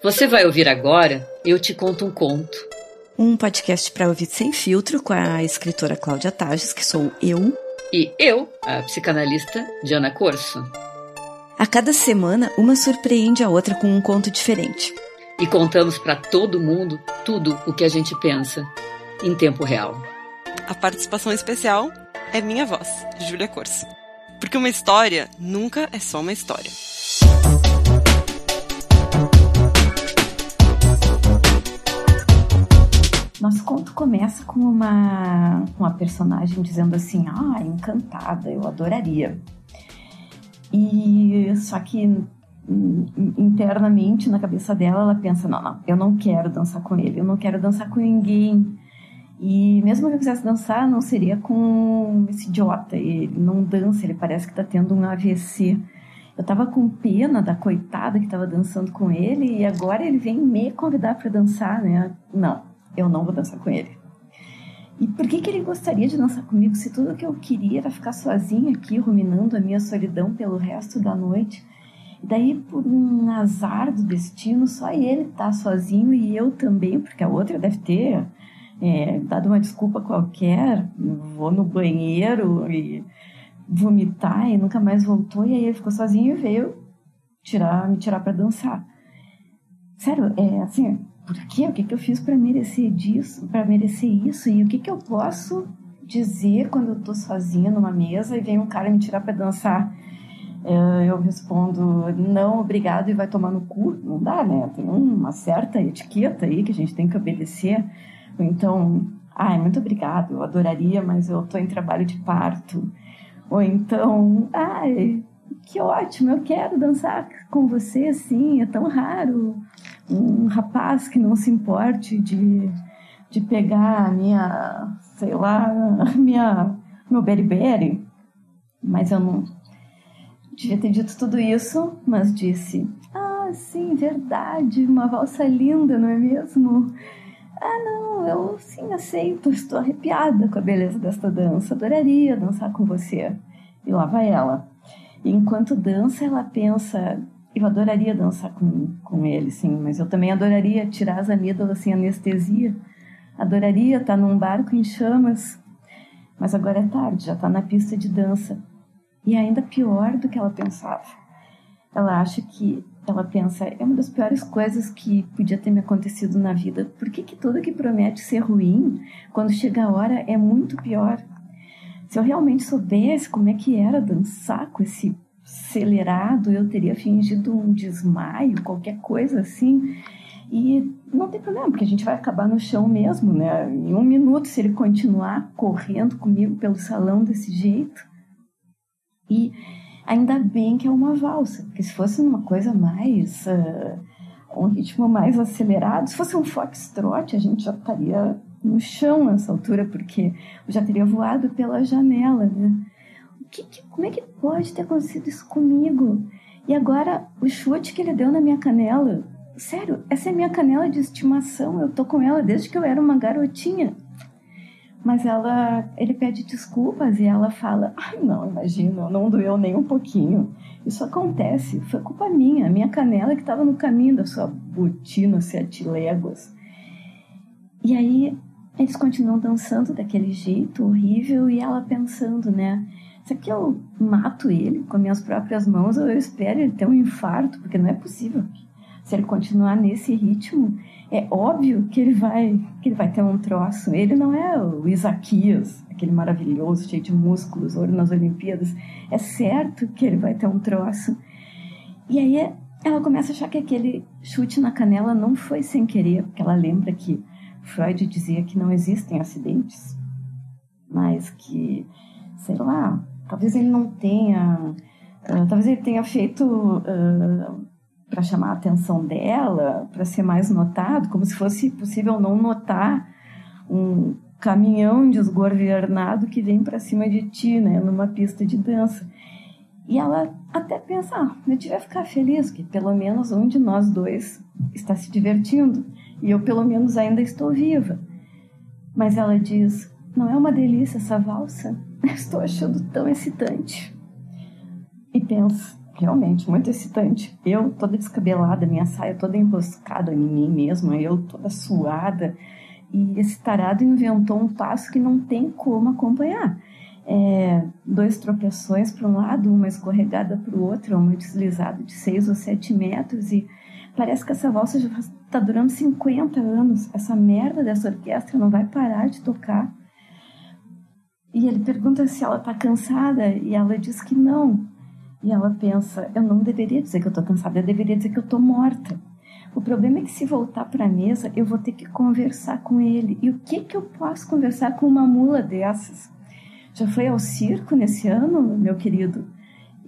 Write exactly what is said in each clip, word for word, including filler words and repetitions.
Você vai ouvir agora Eu Te Conto um Conto. Um podcast para ouvir sem filtro com a escritora Cláudia Tages, que sou eu. E eu, a psicanalista Diana Corso. A cada semana, uma surpreende a outra com um conto diferente. E contamos para todo mundo tudo o que a gente pensa em tempo real. A participação especial é minha voz, Júlia Corso. Porque uma história nunca é só uma história. Nosso conto começa com uma, uma personagem dizendo assim: ah, encantada, eu adoraria. E só que internamente, na cabeça dela, ela pensa: não, não, eu não quero dançar com ele, eu não quero dançar com ninguém. E mesmo que eu quisesse dançar, não seria com esse idiota. Ele não dança, ele parece que tá tendo um A V C. Eu tava com pena da coitada que tava dançando com ele, e agora ele vem me convidar pra dançar, né? Não. Eu não vou dançar com ele. E por que que ele gostaria de dançar comigo se tudo que eu queria era ficar sozinha aqui, ruminando a minha solidão pelo resto da noite? E daí, por um azar do destino, só ele tá sozinho e eu também, porque a outra deve ter é, dado uma desculpa qualquer, vou no banheiro e vomitar e nunca mais voltou. E aí ele ficou sozinho e veio tirar, me tirar pra dançar. Sério, é assim... Por quê? O que que eu fiz para merecer disso, para merecer isso? E o que que eu posso dizer quando eu tô sozinha numa mesa e vem um cara me tirar para dançar? Eu respondo: não, obrigado, e vai tomar no cu. Não dá, né? Tem uma certa etiqueta aí que a gente tem que obedecer. Ou então: ai, muito obrigado, eu adoraria, mas eu tô em trabalho de parto. Ou então: ai, que ótimo, eu quero dançar com você, assim, é tão raro um rapaz que não se importe de, de pegar a minha, sei lá, minha, meu beriberi. Mas eu não devia ter dito tudo isso, mas disse: ah, sim, verdade, uma valsa linda, não é mesmo? Ah, não, eu sim aceito, estou arrepiada com a beleza desta dança, adoraria dançar com você. E lá vai ela. E enquanto dança, ela pensa: eu adoraria dançar com, com ele, sim, mas eu também adoraria tirar as amígdalas sem anestesia, adoraria estar num barco em chamas, mas agora é tarde, já está na pista de dança. E ainda pior do que ela pensava, ela acha que, ela pensa, é uma das piores coisas que podia ter me acontecido na vida. Por que que tudo que promete ser ruim, quando chega a hora, é muito pior? Se eu realmente soubesse como é que era dançar com esse acelerado, eu teria fingido um desmaio, qualquer coisa assim. E não tem problema, porque a gente vai acabar no chão mesmo, né? Em um minuto, se ele continuar correndo comigo pelo salão desse jeito. E ainda bem que é uma valsa, porque se fosse uma coisa mais... Uh, um ritmo mais acelerado, se fosse um foxtrot, a gente já estaria... no chão nessa altura, porque eu já teria voado pela janela, né? O que, que, como é que pode ter acontecido isso comigo? E agora, o chute que ele deu na minha canela, sério, essa é a minha canela de estimação, eu tô com ela desde que eu era uma garotinha. Mas ela, ele pede desculpas e ela fala: ai, não, imagina, não doeu nem um pouquinho. Isso acontece, foi culpa minha, a minha canela que tava no caminho da sua botina, sete léguas. E aí... eles continuam dançando daquele jeito horrível e ela pensando, né? Se aqui eu mato ele com minhas próprias mãos, ou eu espero ele ter um infarto, porque não é possível. Se ele continuar nesse ritmo, é óbvio que ele vai, que ele vai ter um troço. Ele não é o Isaquias, aquele maravilhoso, cheio de músculos, ouro nas Olimpíadas. É certo que ele vai ter um troço. E aí ela começa a achar que aquele chute na canela não foi sem querer, porque ela lembra que Freud dizia que não existem acidentes, mas que, sei lá, talvez ele não tenha, uh, talvez ele tenha feito uh, para chamar a atenção dela, para ser mais notado, como se fosse possível não notar um caminhão desgovernado que vem para cima de ti, né, numa pista de dança. E ela até pensa: ah, eu devia ficar feliz, que pelo menos um de nós dois está se divertindo. E eu, pelo menos, ainda estou viva. Mas ela diz: não é uma delícia essa valsa? Estou achando tão excitante. E pensa: realmente muito excitante. Eu toda descabelada, minha saia toda enroscada em mim mesma, eu toda suada. E esse tarado inventou um passo que não tem como acompanhar. É, dois tropeções para um lado, uma escorregada para o outro, uma deslizada de seis ou sete metros, e parece que essa valsa já está durando cinquenta anos. Essa merda dessa orquestra não vai parar de tocar. E ele pergunta se ela está cansada, e ela diz que não. E ela pensa, eu não deveria dizer que eu estou cansada, eu deveria dizer que eu estou morta. O problema é que se voltar para a mesa, eu vou ter que conversar com ele. E o que, que eu posso conversar com uma mula dessas? Já foi ao circo nesse ano, meu querido?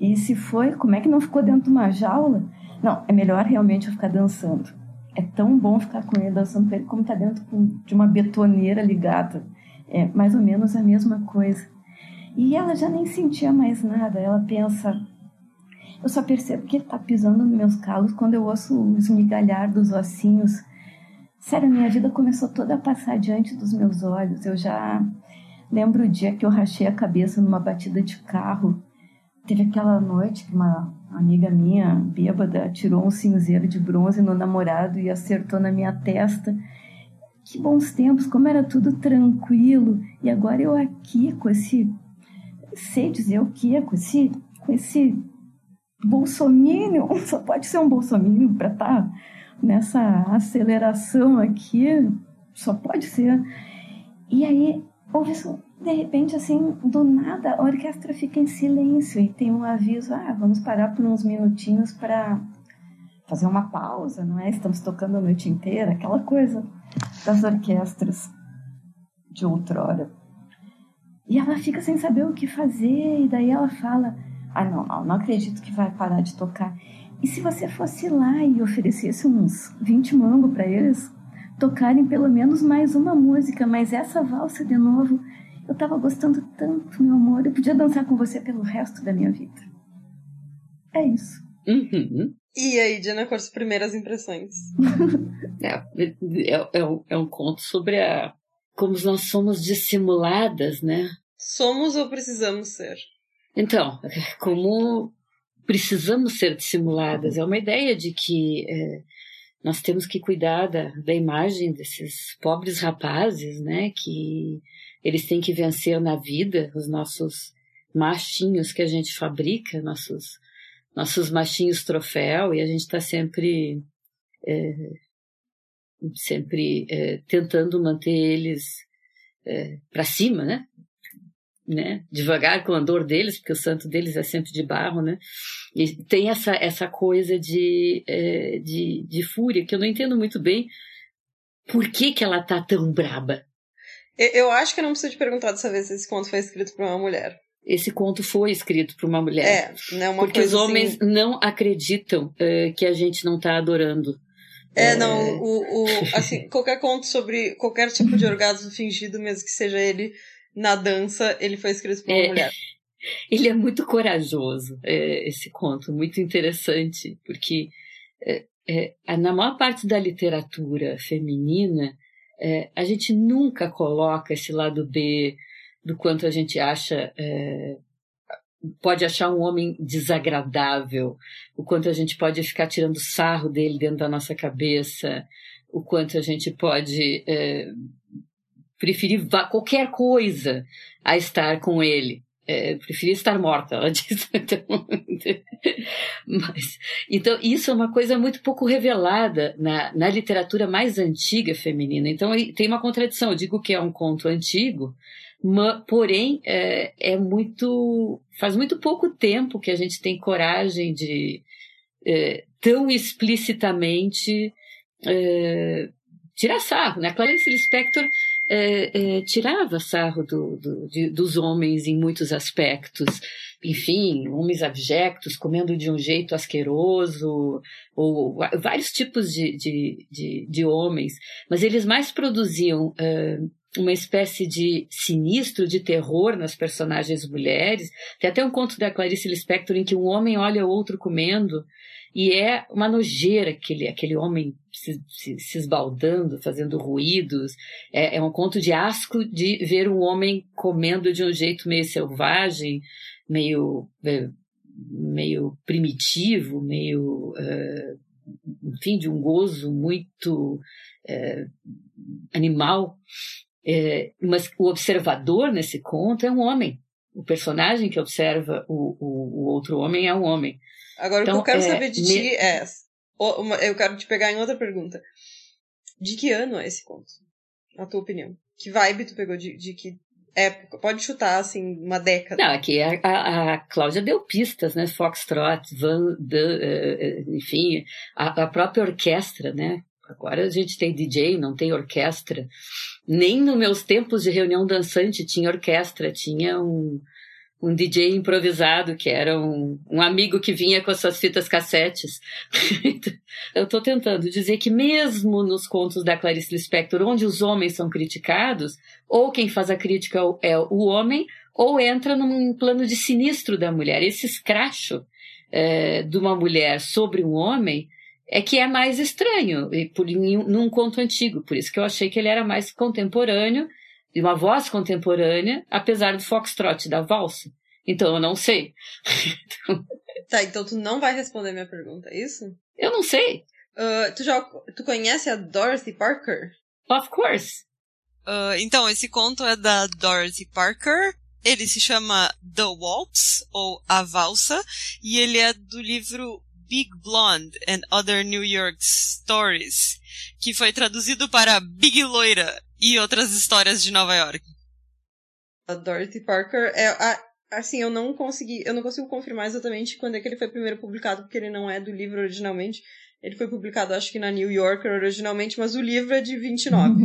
E se foi, como é que não ficou dentro de uma jaula? Não, é melhor realmente eu ficar dançando. É tão bom ficar com ele, dançando com ele, como tá dentro de uma betoneira ligada. É mais ou menos a mesma coisa. E ela já nem sentia mais nada. Ela pensa, eu só percebo que ele tá pisando nos meus calos quando eu ouço o esmigalhar dos ossinhos. Sério, a minha vida começou toda a passar diante dos meus olhos. Eu já... Lembro o dia que eu rachei a cabeça numa batida de carro. Teve aquela noite que uma amiga minha, bêbada, tirou um cinzeiro de bronze no namorado e acertou na minha testa. Que bons tempos, como era tudo tranquilo. E agora eu aqui com esse... Sei dizer o que, com esse... Com esse bolsominion. Só pode ser um bolsominion para estar tá nessa aceleração aqui. Só pode ser. E aí... Ouve isso, de repente, assim, do nada, a orquestra fica em silêncio e tem um aviso, ah, vamos parar por uns minutinhos para fazer uma pausa, não é? Estamos tocando a noite inteira, aquela coisa das orquestras de outrora. E ela fica sem saber o que fazer e daí ela fala, ah, não, não, não acredito que vai parar de tocar. E se você fosse lá e oferecesse uns vinte mango para eles... tocarem pelo menos mais uma música, mas essa valsa de novo, eu tava gostando tanto, meu amor, eu podia dançar com você pelo resto da minha vida. É isso. Uhum. E aí, Diana Corso, primeiras impressões? é, é, é, um, é um conto sobre a como nós somos dissimuladas, né? Somos ou precisamos ser? Então, como precisamos ser dissimuladas, é uma ideia de que... É, nós temos que cuidar da, da imagem desses pobres rapazes, né? Que eles têm que vencer na vida os nossos machinhos que a gente fabrica, nossos, nossos machinhos troféu, e a gente está sempre, é, sempre é, tentando manter eles é, para cima, né? Né? Devagar com o andor deles, porque o santo deles é sempre de barro, né? E tem essa, essa coisa de, é, de, de fúria, que eu não entendo muito bem por que, que ela tá tão braba. Eu, eu acho que eu não preciso te perguntar dessa vez se esse conto foi escrito por uma mulher. Esse conto foi escrito por uma mulher. É, né, uma porque coisa os homens assim... não acreditam é, que a gente não tá adorando. É, é... não, o, o, assim, qualquer conto sobre qualquer tipo de orgasmo fingido, mesmo que seja ele... Na dança, ele foi escrito por uma é, mulher. Ele é muito corajoso, é, esse conto, muito interessante, porque é, é, na maior parte da literatura feminina, é, a gente nunca coloca esse lado B do quanto a gente acha, é, pode achar um homem desagradável, o quanto a gente pode ficar tirando sarro dele dentro da nossa cabeça, o quanto a gente pode... É, preferir qualquer coisa a estar com ele. É, preferir estar morta, ela diz. Então, mas, então, isso é uma coisa muito pouco revelada na, na literatura mais antiga feminina. Então, tem uma contradição. Eu digo que é um conto antigo, mas, porém, é, é muito... Faz muito pouco tempo que a gente tem coragem de é, tão explicitamente é, tirar sarro, né? Clarice Lispector... É, é, tirava sarro do, do, de, dos homens em muitos aspectos, enfim, homens abjectos, comendo de um jeito asqueroso, ou, ou vários tipos de, de, de, de homens, mas eles mais produziam é, uma espécie de sinistro, de terror nas personagens mulheres. Tem até um conto da Clarice Lispector em que um homem olha o outro comendo, e é uma nojeira aquele, aquele homem se, se, se esbaldando, fazendo ruídos. É, é um conto de asco de ver um homem comendo de um jeito meio selvagem, meio é, meio primitivo, meio, uh, enfim, de um gozo muito uh, animal. É, mas o observador nesse conto é um homem. O personagem que observa o, o, o outro homem é um homem. Agora, então, o que eu quero é, saber de ne... ti é... Eu quero te pegar em outra pergunta. De que ano é esse conto? Na tua opinião. Que vibe tu pegou? De, de que época? Pode chutar, assim, uma década. Não, aqui a, a, a Cláudia deu pistas, né? Foxtrot, Van... De, uh, enfim, a, a própria orquestra, né? Agora a gente tem D J, não tem orquestra. Nem nos meus tempos de reunião dançante tinha orquestra, tinha um, um D J improvisado, que era um, um amigo que vinha com as suas fitas cassetes. Eu estou tentando dizer que mesmo nos contos da Clarice Lispector, onde os homens são criticados, ou quem faz a crítica é o homem, ou entra num plano de sinistro da mulher. Esse escracho é, de uma mulher sobre um homem... é que é mais estranho e por, num conto antigo. Por isso que eu achei que ele era mais contemporâneo, de uma voz contemporânea, apesar do foxtrot, da valsa. Então, eu não sei. Tá, então tu não vai responder minha pergunta, é isso? Eu não sei. Uh, tu, já, tu conhece a Dorothy Parker? Of course. Uh, então, esse conto é da Dorothy Parker. Ele se chama The Waltz, ou A Valsa, e ele é do livro... Big Blonde and Other New York Stories, que foi traduzido para Big Loira e outras histórias de Nova York. A Dorothy Parker, é, a, assim, eu não consegui, eu não consigo confirmar exatamente quando é que ele foi primeiro publicado, porque ele não é do livro originalmente. Ele foi publicado, acho que na New Yorker originalmente, mas o livro é de vinte e nove.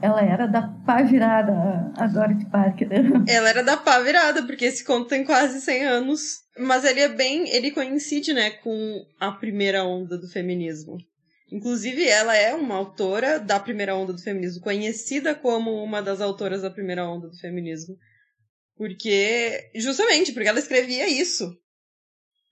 Ela era da pá virada, a Dorothy Parker. Ela era da pá virada, porque esse conto tem quase cem anos. Mas ele é bem... Ele coincide, né, com a primeira onda do feminismo. Inclusive, ela é uma autora da primeira onda do feminismo, conhecida como uma das autoras da primeira onda do feminismo. Porque... Justamente, porque ela escrevia isso.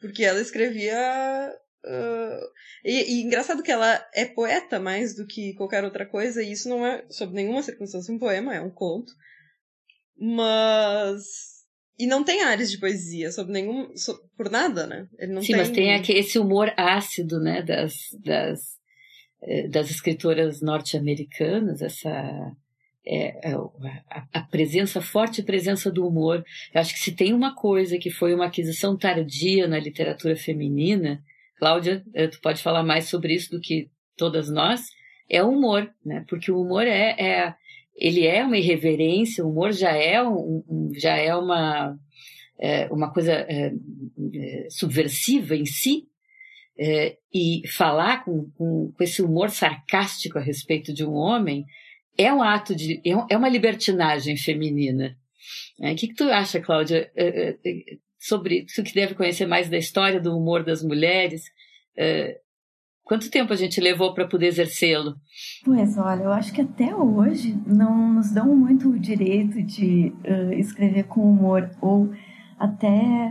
Porque ela escrevia... Uh, e, e engraçado que ela é poeta mais do que qualquer outra coisa, e isso não é, sob nenhuma circunstância, um poema, é um conto. Mas... E não tem áreas de poesia, sobre nenhum, sobre, por nada, né? Ele não Sim, tem... mas tem aqui esse humor ácido, né, das, das, das escritoras norte-americanas, essa... É, a, a presença, a forte presença do humor. Eu acho que se tem uma coisa que foi uma aquisição tardia na literatura feminina... Cláudia, tu pode falar mais sobre isso do que todas nós, é o humor, né? Porque o humor é, é, ele é uma irreverência, o humor já é, um, já é uma, é, uma coisa é, subversiva em si, é, e falar com, com, com esse humor sarcástico a respeito de um homem é um ato de, é uma libertinagem feminina. É, que que tu acha, Cláudia? É, é, sobre isso que deve conhecer mais da história do humor das mulheres. Uh, quanto tempo a gente levou para poder exercê-lo? Pois, olha, eu acho que até hoje não nos dão muito o direito de uh, escrever com humor, ou até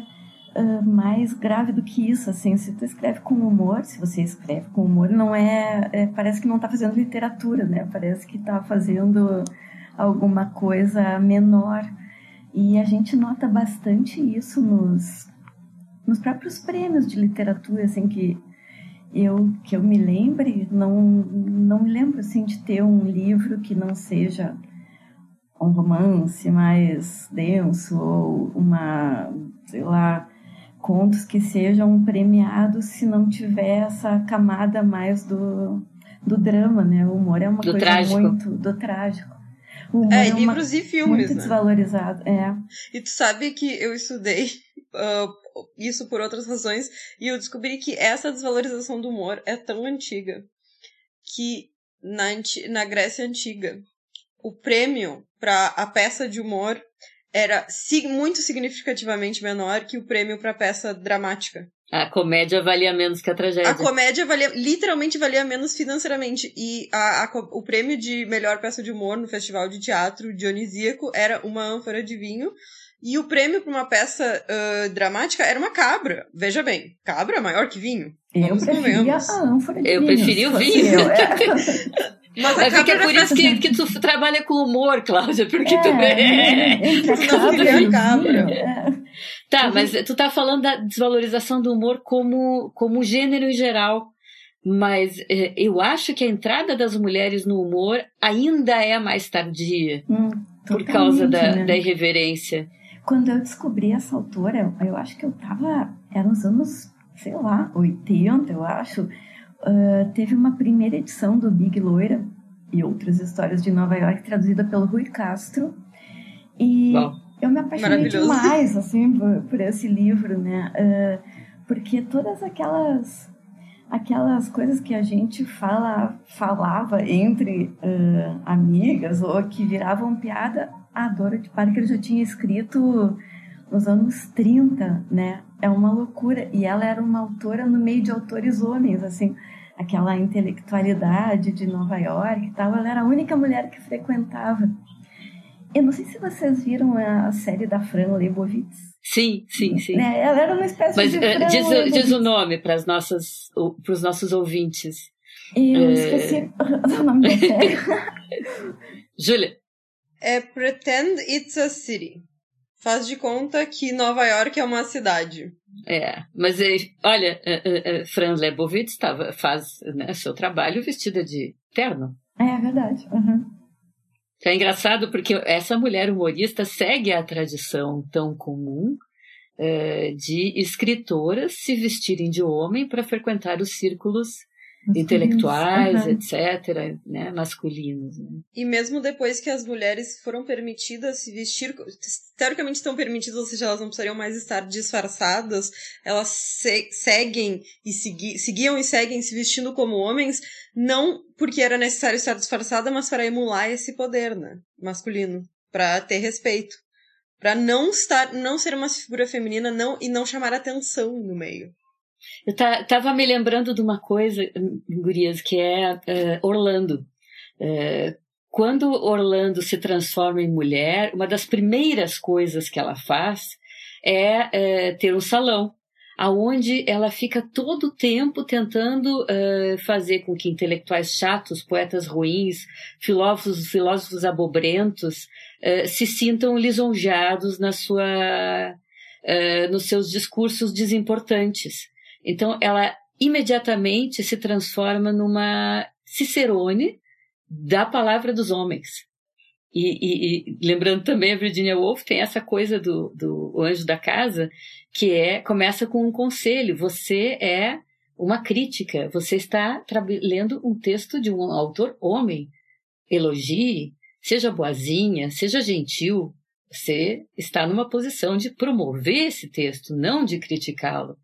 uh, mais grave do que isso, assim, se tu escreve com humor, se você escreve com humor, não é, é parece que não está fazendo literatura, né? Parece que está fazendo alguma coisa menor. E a gente nota bastante isso nos, nos próprios prêmios de literatura, assim, que eu, que eu me lembre, não, não me lembro, assim, de ter um livro que não seja um romance mais denso, ou uma, sei lá, contos que sejam premiados se não tiver essa camada mais do, do drama, né? O humor é uma coisa trágico. muito... do trágico. É, é, livros e filmes, muito, né? Desvalorizado, é. E tu sabe que eu estudei uh, isso por outras razões, e eu descobri que essa desvalorização do humor é tão antiga que na, na Grécia Antiga o prêmio para a peça de humor era si, muito significativamente menor que o prêmio para a peça dramática. A comédia valia menos que a tragédia. A comédia valia, literalmente valia menos financeiramente. E a, a, o prêmio de melhor peça de humor no Festival de Teatro Dionisíaco era uma ânfora de vinho. E o prêmio para uma peça uh, dramática era uma cabra. Veja bem, cabra é maior que vinho. Eu preferia a ânfora de eu vinho. Eu preferia o vinho. Eu, é. Mas a cabra é por isso que, que tu trabalha com humor, Cláudia. Porque é, tu... É, é, é, tu não queria a cabra. É. Tá, uhum. Mas tu tá falando da desvalorização do humor como, como gênero em geral, mas eh, eu acho que a entrada das mulheres no humor ainda é mais tardia, hum, por causa da, né? da irreverência. Quando eu descobri essa autora, eu acho que eu tava, era nos anos, sei lá, oitenta, eu acho, uh, teve uma primeira edição do Big Loira e outras histórias de Nova York, traduzida pelo Rui Castro, e... Bom. Eu me apaixonei demais, assim, por, por esse livro, né? Uh, porque todas aquelas, aquelas coisas que a gente fala, falava entre uh, amigas ou que viravam piada, a Dorothy Parker já tinha escrito nos anos trinta, né? É uma loucura. E ela era uma autora no meio de autores homens, assim. Aquela intelectualidade de Nova York e tal. Ela era a única mulher que frequentava. Eu não sei se vocês viram a série da Fran Lebowitz. Sim, sim, sim. Né? Ela era uma espécie Mas, de Fran diz, o, diz o nome para os nossos ouvintes. Eu é... esqueci o nome da série. Júlia. É Pretend It's a City. Faz de conta que Nova York é uma cidade. É, mas olha, Fran Lebowitz tava, faz né, seu trabalho vestida de terno. É, é verdade. Uhum. É engraçado porque essa mulher humorista segue a tradição tão comum é, de escritoras se vestirem de homem para frequentar os círculos masculinos, intelectuais, uhum. etcétera, né, masculinos. Né? E mesmo depois que as mulheres foram permitidas se vestir, teoricamente estão permitidas, ou seja, elas não precisariam mais estar disfarçadas, elas se, seguem e segui, seguiam e seguem se vestindo como homens, não porque era necessário estar disfarçada, mas para emular esse poder, né, masculino, para ter respeito, para não estar, não ser uma figura feminina não, e não chamar atenção no meio. Eu tá, tava me lembrando de uma coisa, gurias, que é uh, Orlando. Uh, quando Orlando se transforma em mulher, uma das primeiras coisas que ela faz é uh, ter um salão, aonde ela fica todo o tempo tentando uh, fazer com que intelectuais chatos, poetas ruins, filósofos, filósofos abobrentos uh, se sintam lisonjeados na sua, uh, nos seus discursos desimportantes. Então, ela imediatamente se transforma numa Cicerone da palavra dos homens. E, e, e lembrando também, a Virginia Woolf tem essa coisa do, do anjo da casa, que é, começa com um conselho. Você é uma crítica, você está tra- lendo um texto de um autor homem. Elogie, seja boazinha, seja gentil. Você está numa posição de promover esse texto, não de criticá-lo.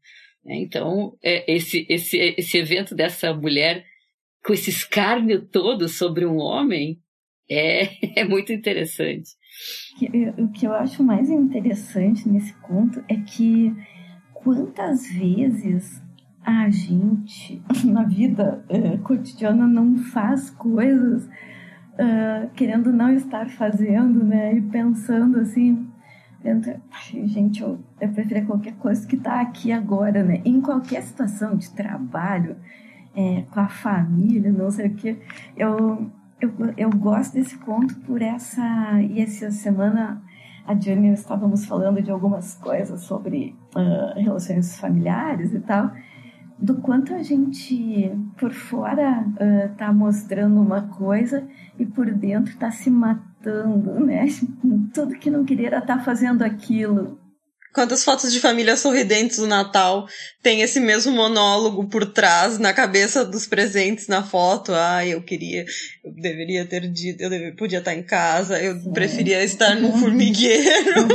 Então, esse, esse, esse evento dessa mulher com esse escárnio todo sobre um homem é, é muito interessante. O que eu acho mais interessante nesse conto é que quantas vezes a gente, na vida é, cotidiana, não faz coisas uh, querendo não estar fazendo, né? E pensando assim... Gente, eu, eu prefiro qualquer coisa que está aqui agora, né? Em qualquer situação de trabalho, é, com a família, não sei o quê. Eu, eu, eu gosto desse conto por essa... E essa semana, a Diana e eu estávamos falando de algumas coisas sobre uh, relações familiares e tal, do quanto a gente, por fora, uh, tá mostrando uma coisa e por dentro tá se matando, né? Tudo que não queria era tá fazendo aquilo. Quantas fotos de família sorridentes do Natal tem esse mesmo monólogo por trás, na cabeça dos presentes na foto? Ah, eu queria, eu deveria ter dito, eu deveria, podia estar em casa, eu Sim. preferia estar no formigueiro.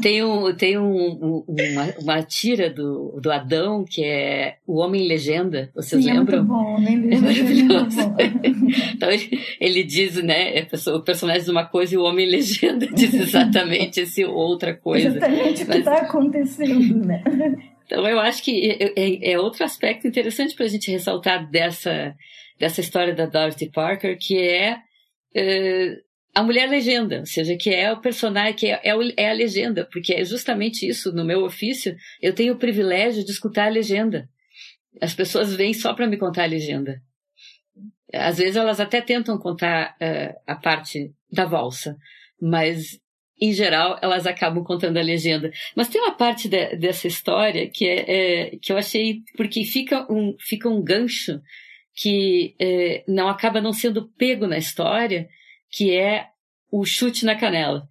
Tem, um, tem um, uma, uma tira do, do Adão, que é o Homem Legenda, vocês Sim, lembram? É muito bom, né? É maravilhoso. Então ele diz, né, o personagem diz uma coisa e o Homem Legenda diz exatamente esse outra coisa. Exatamente. O que está acontecendo, né? Então, eu acho que é, é outro aspecto interessante para a gente ressaltar dessa, dessa história da Dorothy Parker, que é, é a mulher legenda, ou seja, que é o personagem, que é, é a legenda, porque é justamente isso, no meu ofício, eu tenho o privilégio de escutar a legenda. As pessoas vêm só para me contar a legenda. Às vezes, elas até tentam contar uh, a parte da valsa, mas em geral, elas acabam contando a legenda. Mas tem uma parte de, dessa história que, é, é, que eu achei... Porque fica um, fica um gancho que é, não acaba não sendo pego na história, que é o chute na canela,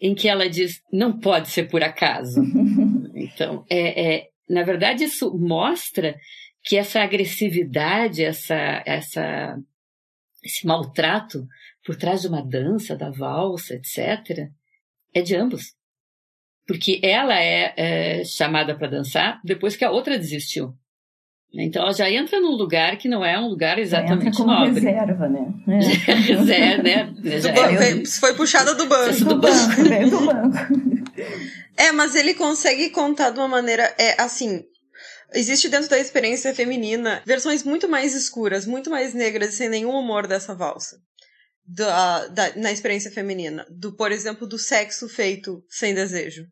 em que ela diz, não pode ser por acaso. Então, é, é, na verdade, isso mostra que essa agressividade, essa, essa, esse maltrato por trás de uma dança, da valsa, etcétera, é de ambos. Porque ela é, é chamada para dançar depois que a outra desistiu. Então, ela já entra num lugar que não é um lugar exatamente entra como nobre. Reserva, né? É. Reserva, né? Já do é, veio, foi puxada do banco. Foi do banco, veio do banco. É, mas ele consegue contar de uma maneira... É, assim... Existe dentro da experiência feminina versões muito mais escuras, muito mais negras e sem nenhum humor dessa valsa. Da, da, na experiência feminina. Do, por exemplo, do sexo feito sem desejo.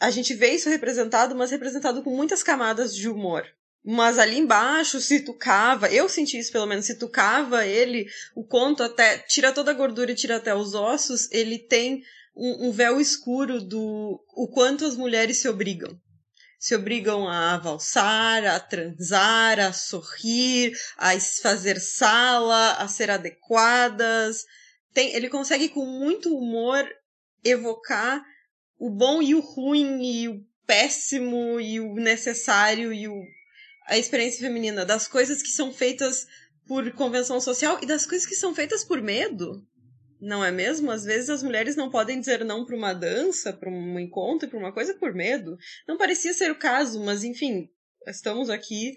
A gente vê isso representado, mas representado com muitas camadas de humor. Mas ali embaixo se tucava, eu senti isso pelo menos, se tucava ele, o conto até, tira toda a gordura e tira até os ossos, ele tem um, um véu escuro do o quanto as mulheres se obrigam. Se obrigam a valsar, a transar, a sorrir, a fazer sala, a ser adequadas. Tem, ele consegue com muito humor evocar o bom e o ruim, e o péssimo, e o necessário, e o, a experiência feminina, das coisas que são feitas por convenção social e das coisas que são feitas por medo. Não é mesmo? Às vezes as mulheres não podem dizer não para uma dança, para um encontro, para uma coisa por medo. Não parecia ser o caso, mas enfim, estamos aqui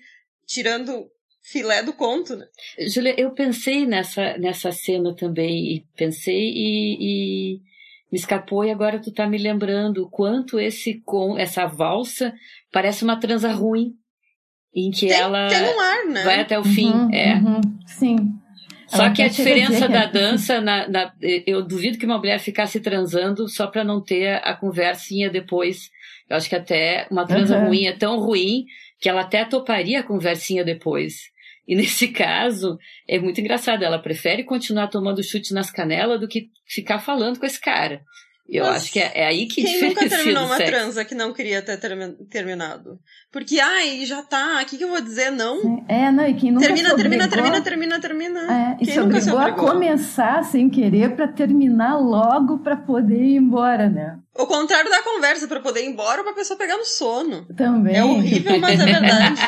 tirando filé do conto, né? Júlia, eu pensei nessa, nessa cena também, e pensei e, e me escapou, e agora tu tá me lembrando o quanto esse, essa valsa parece uma transa ruim, em que tem, ela tem um ar, né? Vai até o fim. Uhum, é. Uhum, sim. Só ela que a diferença da dança, na, na, eu duvido que uma mulher ficasse transando só para não ter a conversinha depois. Eu acho que até uma transa uhum. ruim é tão ruim que ela até toparia a conversinha depois. E nesse caso, é muito engraçado. Ela prefere continuar tomando chute nas canelas do que ficar falando com esse cara. Eu Mas acho que é, é aí que quem nunca terminou uma sexo. Transa que não queria ter terminado? Porque, ai, já tá, o que, que eu vou dizer? Não. É, não, e quem nunca termina, se termina, termina, termina, termina. É, e quem se obrigou, se obrigou a começar sem querer pra terminar logo pra poder ir embora, né? O contrário da conversa, pra poder ir embora ou pra pessoa pegar no sono. Também. É horrível, mas é verdade.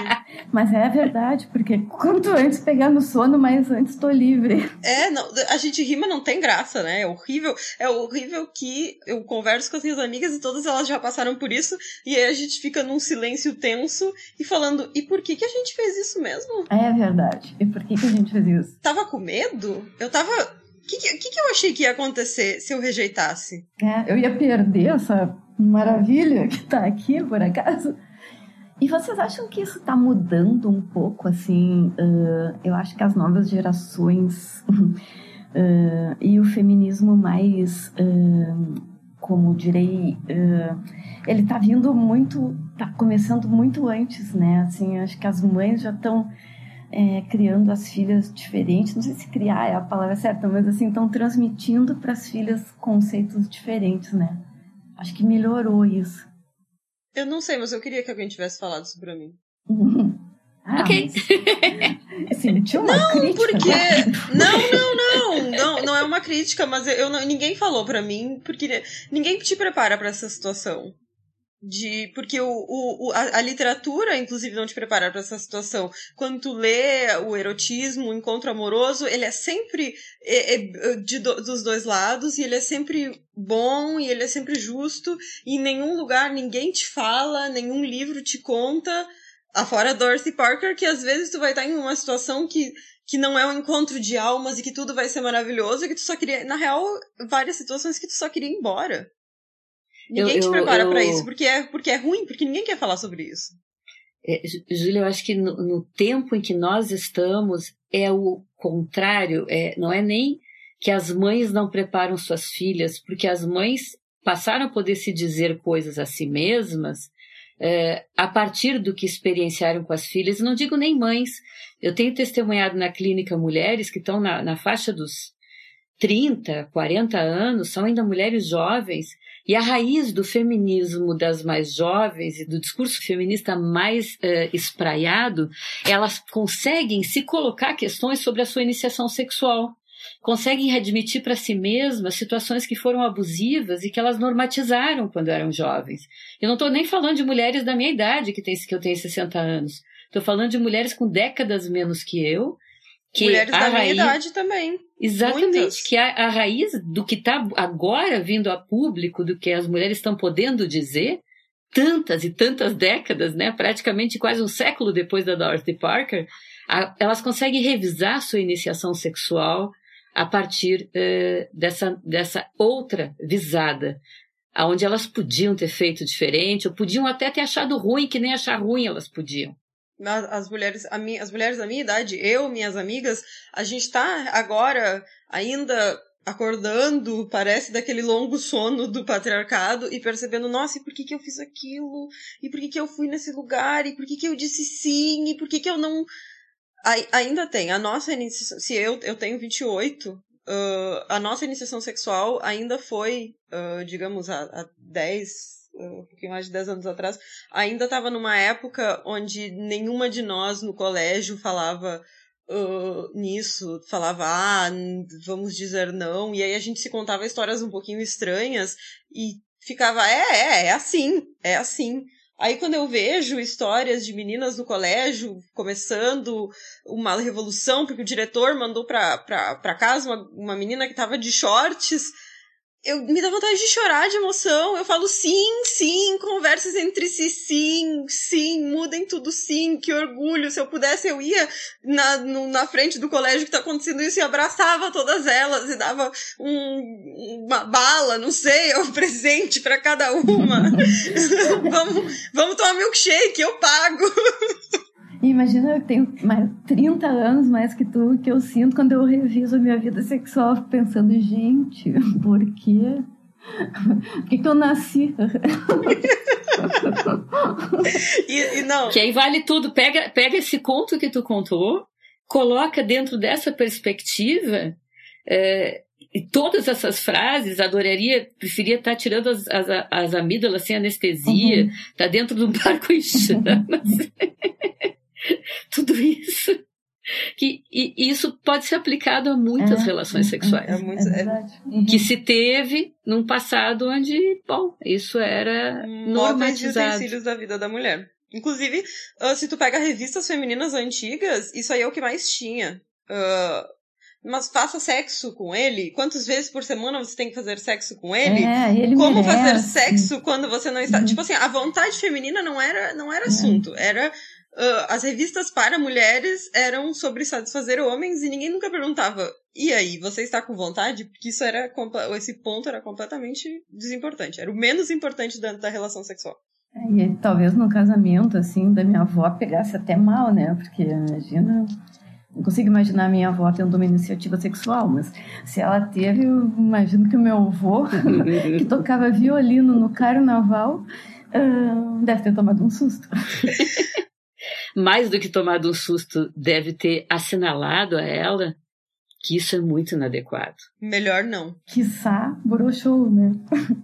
Mas é verdade, porque quanto antes pegar no sono, mais antes tô livre. É, não, a gente rima não tem graça, né? É horrível. É horrível que eu converso com as minhas amigas e todas elas já passaram por isso, e aí a gente fica num silêncio tenso e falando, e por que que a gente fez isso mesmo? É verdade. E por que que a gente fez isso? Tava com medo? Eu tava... O que, que, que eu achei que ia acontecer se eu rejeitasse? É, eu ia perder essa maravilha que tá aqui, por acaso. E vocês acham que isso tá mudando um pouco, assim? Uh, eu acho que as novas gerações uh, e o feminismo mais, uh, como direi, uh, ele tá vindo muito, tá começando muito antes, né? Assim, acho que as mães já estão... É, criando as filhas diferentes, não sei se criar é a palavra certa, mas assim, estão transmitindo para as filhas conceitos diferentes, né? Acho que melhorou isso. Eu não sei, mas eu queria que alguém tivesse falado isso para mim. Ah, ok. Mas, assim, tinha uma não, crítica, porque... Né? Não, não, não, não, não é uma crítica, mas eu não, ninguém falou para mim, porque ninguém te prepara para essa situação. De, porque o, o, a, a literatura, inclusive, não te prepara para essa situação. Quando tu lê o erotismo, o encontro amoroso, ele é sempre é, é, de do, dos dois lados, e ele é sempre bom, e ele é sempre justo, e em nenhum lugar ninguém te fala, nenhum livro te conta, afora Dorothy Parker, que às vezes tu vai estar em uma situação que, que não é um encontro de almas e que tudo vai ser maravilhoso, e que tu só queria, na real, várias situações que tu só queria ir embora. Ninguém eu, te prepara eu, eu... pra isso, porque é, porque é ruim, porque ninguém quer falar sobre isso. É, Júlia, eu acho que no, no tempo em que nós estamos, é o contrário, é, não é nem que as mães não preparam suas filhas, porque as mães passaram a poder se dizer coisas a si mesmas é, a partir do que experienciaram com as filhas, não digo nem mães. Eu tenho testemunhado na clínica mulheres que estão na, na faixa dos trinta, quarenta anos, são ainda mulheres jovens, e a raiz do feminismo das mais jovens e do discurso feminista mais eh, espraiado, elas conseguem se colocar questões sobre a sua iniciação sexual, conseguem admitir para si mesmas situações que foram abusivas e que elas normatizaram quando eram jovens. Eu não estou nem falando de mulheres da minha idade, que, tem, que eu tenho sessenta anos, estou falando de mulheres com décadas menos que eu, que mulheres da minha idade também. Exatamente, muitas. Que a, a raiz do que está agora vindo a público, do que as mulheres estão podendo dizer, tantas e tantas décadas, né, praticamente quase um século depois da Dorothy Parker, a, elas conseguem revisar sua iniciação sexual a partir eh, dessa, dessa outra visada, onde elas podiam ter feito diferente, ou podiam até ter achado ruim, que nem achar ruim elas podiam. As mulheres, a minha, as mulheres da minha idade, eu, minhas amigas, a gente está agora ainda acordando, parece, daquele longo sono do patriarcado e percebendo, nossa, e por que que eu fiz aquilo? E por que que eu fui nesse lugar? E por que que eu disse sim? E por que que eu não... A, ainda tem, a nossa iniciação... Se eu, eu tenho vinte e oito, uh, a nossa iniciação sexual ainda foi, uh, digamos, há dez... um pouquinho mais de dez anos atrás, ainda estava numa época onde nenhuma de nós no colégio falava uh, nisso, falava, ah, vamos dizer não, e aí a gente se contava histórias um pouquinho estranhas e ficava, é, é, é assim, é assim. Aí quando eu vejo histórias de meninas no colégio começando uma revolução, porque o diretor mandou pra, pra, pra casa uma, uma menina que estava de shorts, eu me dá vontade de chorar de emoção. Eu falo sim, sim, conversas entre si, sim, sim, mudem tudo, sim, que orgulho. Se eu pudesse, eu ia na, no, na frente do colégio que tá acontecendo isso e abraçava todas elas e dava um, uma bala, não sei, um presente pra cada uma. vamos, vamos tomar milkshake, eu pago. Imagina, eu tenho mais trinta anos mais que tu, que eu sinto quando eu reviso a minha vida sexual, pensando, gente, por quê? Por que que eu nasci? e, e não. Que aí vale tudo. Pega, pega esse conto que tu contou, coloca dentro dessa perspectiva... É... E todas essas frases, adoraria, preferia estar tirando as, as, as amígdalas sem anestesia, uhum. Tá dentro de um barco em chamas. Tudo isso. Que, e, e isso pode ser aplicado a muitas é, relações sexuais. É, é muito, é, uhum. Que se teve num passado onde, bom, isso era normatizado. Móveis e utensílios da vida da mulher. Inclusive, se tu pega revistas femininas antigas, isso aí é o que mais tinha. Uh... Mas faça sexo com ele. Quantas vezes por semana você tem que fazer sexo com ele? É, ele Como merece. Fazer sexo quando você não está... Uhum. Tipo assim, a vontade feminina não era, não era assunto. Era, uh, as revistas para mulheres eram sobre satisfazer homens e ninguém nunca perguntava, e aí, você está com vontade? Porque isso era, esse ponto era completamente desimportante. Era o menos importante da, da relação sexual. É, e talvez no casamento, assim, da minha avó pegasse até mal, né? Porque, imagina... Não consigo imaginar a minha avó tendo uma iniciativa sexual, mas se ela teve, eu imagino que o meu avô, que tocava violino no carnaval, uh, deve ter tomado um susto. Mais do que tomado um susto, deve ter assinalado a ela que isso é muito inadequado. Melhor não. Quiçá broxou, né?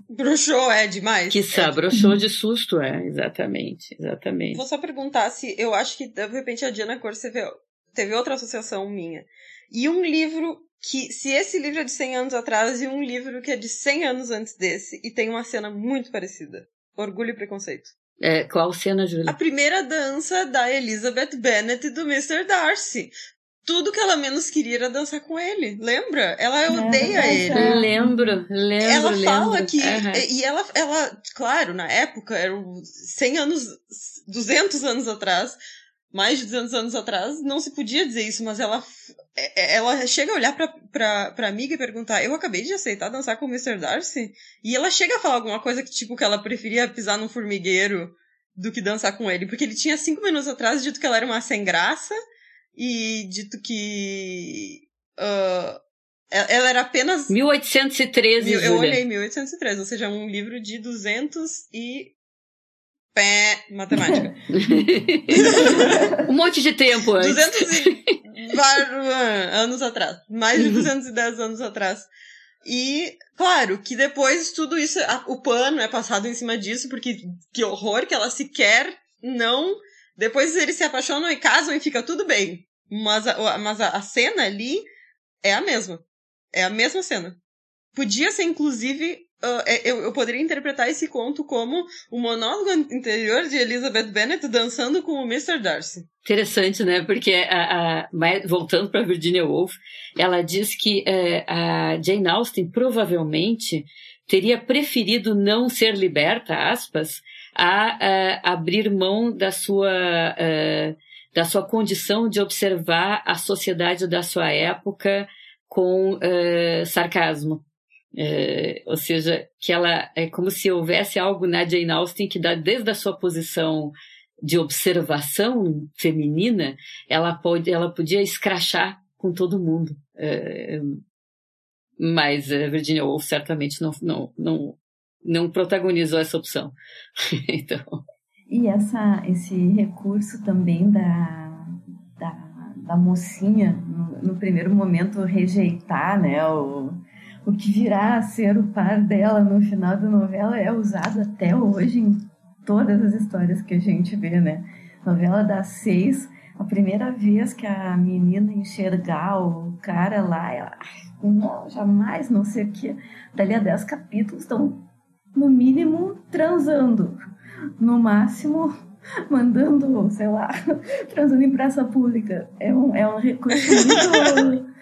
Broxou, é demais. Quiçá, é broxou de... de susto, é, exatamente, exatamente. Vou só perguntar se, eu acho que, de repente, a Diana Corso veio... Teve outra associação minha. E um livro que... Se esse livro é de cem anos atrás, e um livro que é de cem anos antes desse, e tem uma cena muito parecida. Orgulho e Preconceito. É, qual cena, Júlia? A primeira dança da Elizabeth Bennet e do mister Darcy. Tudo que ela menos queria era dançar com ele. Lembra? Ela odeia é, ele. É. Lembro, lembro, Ela lembro. fala que... Uhum. E ela, ela... Claro, na época, eram cem anos... duzentos anos atrás... mais de duzentos anos atrás, não se podia dizer isso, mas ela, ela chega a olhar pra, pra, pra amiga e perguntar, eu acabei de aceitar dançar com o mister Darcy? E ela chega a falar alguma coisa que, tipo, que ela preferia pisar num formigueiro do que dançar com ele, porque ele tinha cinco minutos atrás dito que ela era uma sem graça e dito que... Uh, ela era apenas... mil oitocentos e treze, Júlia. Eu olhei mil oitocentos e treze, ou seja, um livro de duzentos e... Pé, matemática. Um monte de tempo antes. duzentos e anos atrás, mais de duzentos e dez anos atrás. E, claro, que depois tudo isso, a, o pano é passado em cima disso, porque que horror que ela sequer não... Depois eles se apaixonam e casam e fica tudo bem. Mas a, mas a, a cena ali é a mesma. É a mesma cena. Podia ser, inclusive... Uh, eu, eu poderia interpretar esse conto como o monólogo interior de Elizabeth Bennet dançando com o mister Darcy. Interessante, né? Porque, a, a, voltando para Virginia Woolf, ela diz que é, a Jane Austen provavelmente teria preferido não ser liberta, aspas, a, a abrir mão da sua... A, da sua condição de observar a sociedade da sua época com uh, sarcasmo. Uh, ou seja, que ela é como se houvesse algo na Jane Austen que dá, desde a sua posição de observação feminina, ela, pode, ela podia escrachar com todo mundo. Uh, mas a Virginia Woolf certamente não, não, não, não protagonizou essa opção. Então... E essa, esse recurso também da, da, da mocinha, no, no primeiro momento, rejeitar, né, o, o que virá a ser o par dela no final da novela, é usado até hoje em todas as histórias que a gente vê, né? Novela das seis, a primeira vez que a menina enxergar o cara lá, ela, não, jamais, não sei o quê. Dali a dez capítulos estão, no mínimo, transando. No máximo, mandando, sei lá, transando em praça pública. É um, é um recurso muito,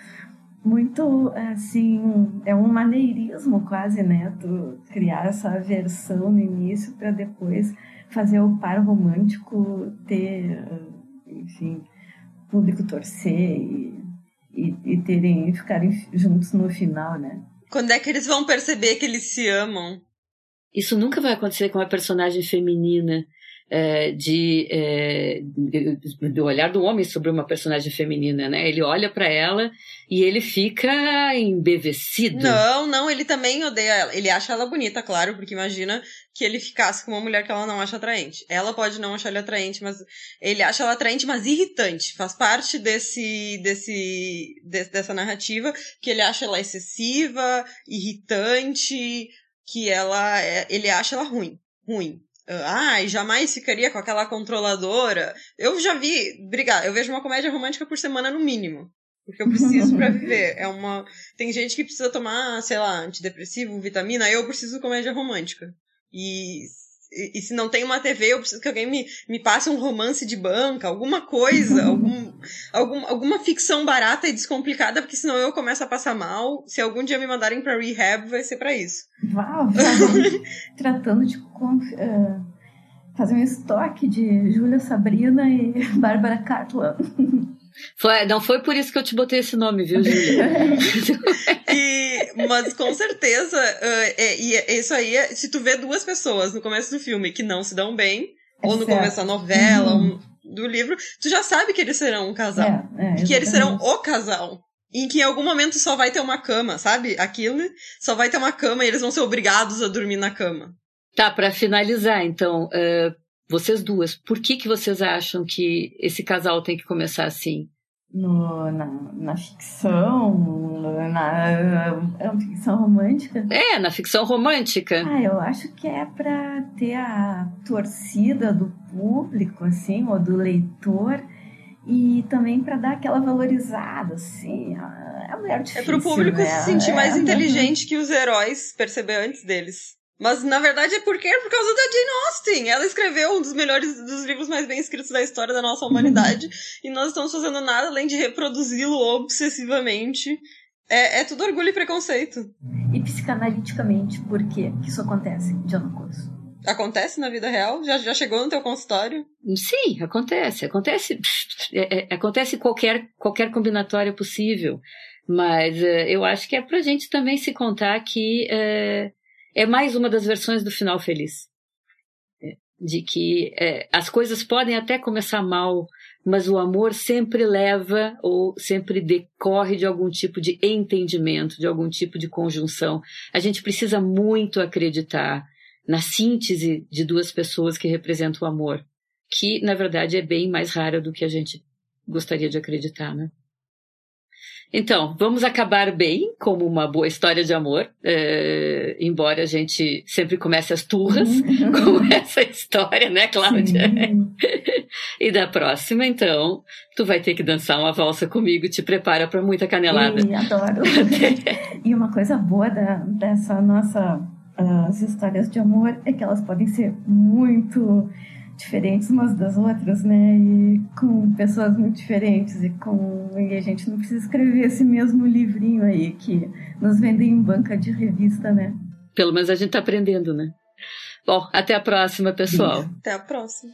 muito, assim, é um maneirismo quase, né? Tu criar essa aversão no início para depois fazer o par romântico ter, enfim, público torcer e, e, e terem, ficarem juntos no final, né? Quando é que eles vão perceber que eles se amam? Isso nunca vai acontecer com uma personagem feminina, é, de, é, de, do olhar do homem sobre uma personagem feminina, né? Ele olha pra ela e ele fica embevecido. Não, não, ele também odeia ela. Ele acha ela bonita, claro, porque imagina que ele ficasse com uma mulher que ela não acha atraente. Ela pode não achar ele atraente, mas ele acha ela atraente, mas irritante. Faz parte desse, desse, desse dessa narrativa que ele acha ela excessiva, irritante... que ela, ele acha ela ruim, ruim. Ah, e jamais ficaria com aquela controladora. Eu já vi, obrigada, eu vejo uma comédia romântica por semana no mínimo, porque eu preciso pra viver. É uma, tem gente que precisa tomar, sei lá, antidepressivo, vitamina, eu preciso de comédia romântica. E, e, e se não tem uma T V, eu preciso que alguém me, me passe um romance de banca, alguma coisa, algum, algum, alguma ficção barata e descomplicada, porque senão eu começo a passar mal. Se algum dia me mandarem pra rehab, vai ser pra isso. Uau, tratando de confi- uh, fazer um estoque de Júlia Sabrina e Bárbara Cartland. Foi, não foi por isso que eu te botei esse nome, viu, Júlia? Mas com certeza, uh, é, e é, isso aí, é, se tu vê duas pessoas no começo do filme que não se dão bem, é ou certo. No começo da novela, uhum. ou do livro, tu já sabe que eles serão um casal, é, é, que eles serão o casal. Em que em algum momento só vai ter uma cama, sabe? Aquilo só vai ter uma cama e eles vão ser obrigados a dormir na cama. Tá, pra finalizar, então, uh, vocês duas, por que que vocês acham que esse casal tem que começar assim? No, na, na ficção, na, na ficção romântica? É, na ficção romântica. Ah, eu acho que é pra ter a torcida do público, assim, ou do leitor... E também para dar aquela valorizada, assim, é a mulher difícil. É pro público, né? Se sentir mais é, inteligente é... que os heróis, perceber antes deles. Mas, na verdade, é porque é por causa da Jane Austen. Ela escreveu um dos melhores, dos livros mais bem escritos da história da nossa humanidade. E nós estamos fazendo nada além de reproduzi-lo obsessivamente. É, é tudo orgulho e preconceito. E psicanaliticamente, por quê? Que isso acontece, Diana Corso? Acontece na vida real? Já, já chegou no teu consultório? Sim, acontece. Acontece é, é, acontece qualquer, qualquer combinatória possível. Mas é, eu acho que é pra gente também se contar que é, é mais uma das versões do final feliz. De que é, as coisas podem até começar mal, mas o amor sempre leva ou sempre decorre de algum tipo de entendimento, de algum tipo de conjunção. A gente precisa muito acreditar na síntese de duas pessoas que representam o amor, que, na verdade, é bem mais rara do que a gente gostaria de acreditar, né? Então, vamos acabar bem, como uma boa história de amor, é, embora a gente sempre comece as turras com essa história, né, Cláudia? E da próxima, então, tu vai ter que dançar uma valsa comigo, te prepara para muita canelada. Sim, adoro. E uma coisa boa da, dessa nossa... As histórias de amor é que elas podem ser muito diferentes umas das outras, né? E com pessoas muito diferentes e com... E a gente não precisa escrever esse mesmo livrinho aí que nos vendem em banca de revista, né? Pelo menos a gente tá aprendendo, né? Bom, até a próxima, pessoal. Até a próxima.